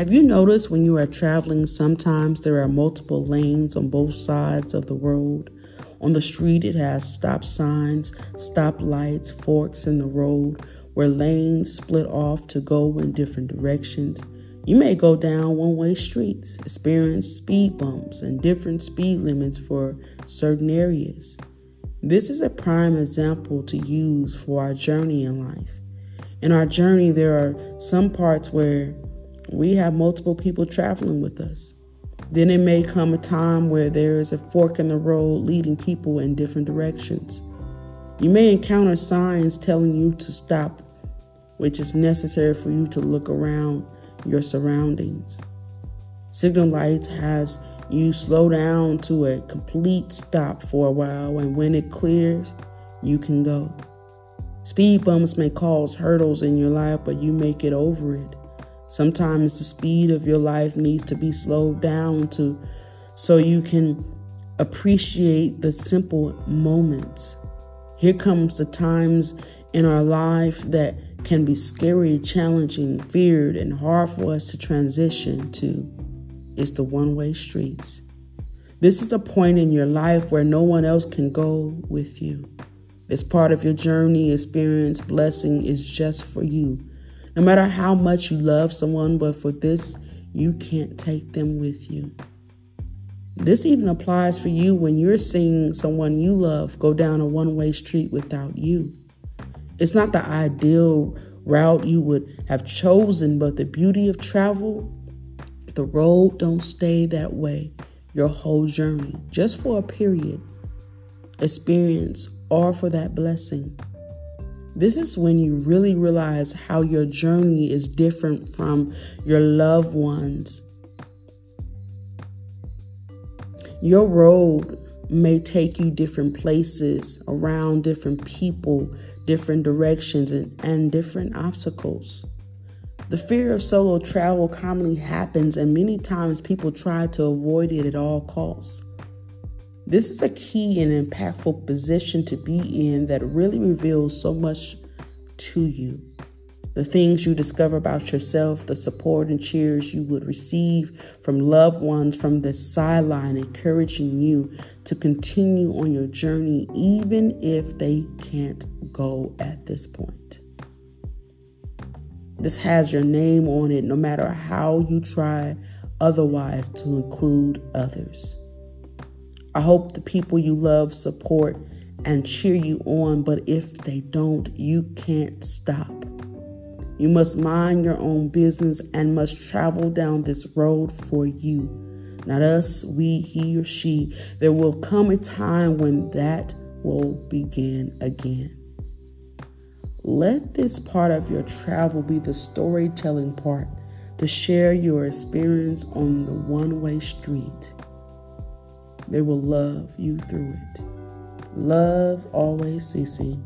Have you noticed when you are traveling, sometimes there are multiple lanes on both sides of the road? On the street, it has stop signs, stop lights, forks in the road where lanes split off to go in different directions. You may go down one-way streets, experience speed bumps and different speed limits for certain areas. This is a prime example to use for our journey in life. In our journey, there are some parts where we have multiple people traveling with us. Then it may come a time where there is a fork in the road leading people in different directions. You may encounter signs telling you to stop, which is necessary for you to look around your surroundings. Signal lights has you slow down to a complete stop for a while, and when it clears, you can go. Speed bumps may cause hurdles in your life, but you may get over it. Sometimes the speed of your life needs to be slowed down so you can appreciate the simple moments. Here comes the times in our life that can be scary, challenging, feared, and hard for us to transition to. It's the one-way streets. This is the point in your life where no one else can go with you. This part of your journey, experience, blessing is just for you. No matter how much you love someone, but for this, you can't take them with you. This even applies for you when you're seeing someone you love go down a one-way street without you. It's not the ideal route you would have chosen, but the beauty of travel, the road don't stay that way your whole journey, just for a period, experience, or for that blessing. This is when you really realize how your journey is different from your loved ones. Your road may take you different places, around different people, different directions, and different obstacles. The fear of solo travel commonly happens, and many times people try to avoid it at all costs. This is a key and impactful position to be in that really reveals so much to you. The things you discover about yourself, the support and cheers you would receive from loved ones from the sideline, encouraging you to continue on your journey, even if they can't go at this point. This has your name on it, no matter how you try otherwise to include others. I hope the people you love support and cheer you on, but if they don't, you can't stop. You must mind your own business and must travel down this road for you, not us, we, he, or she. There will come a time when that will begin again. Let this part of your travel be the storytelling part, to share your experience on the one-way street. They will love you through it. Love always, Cece.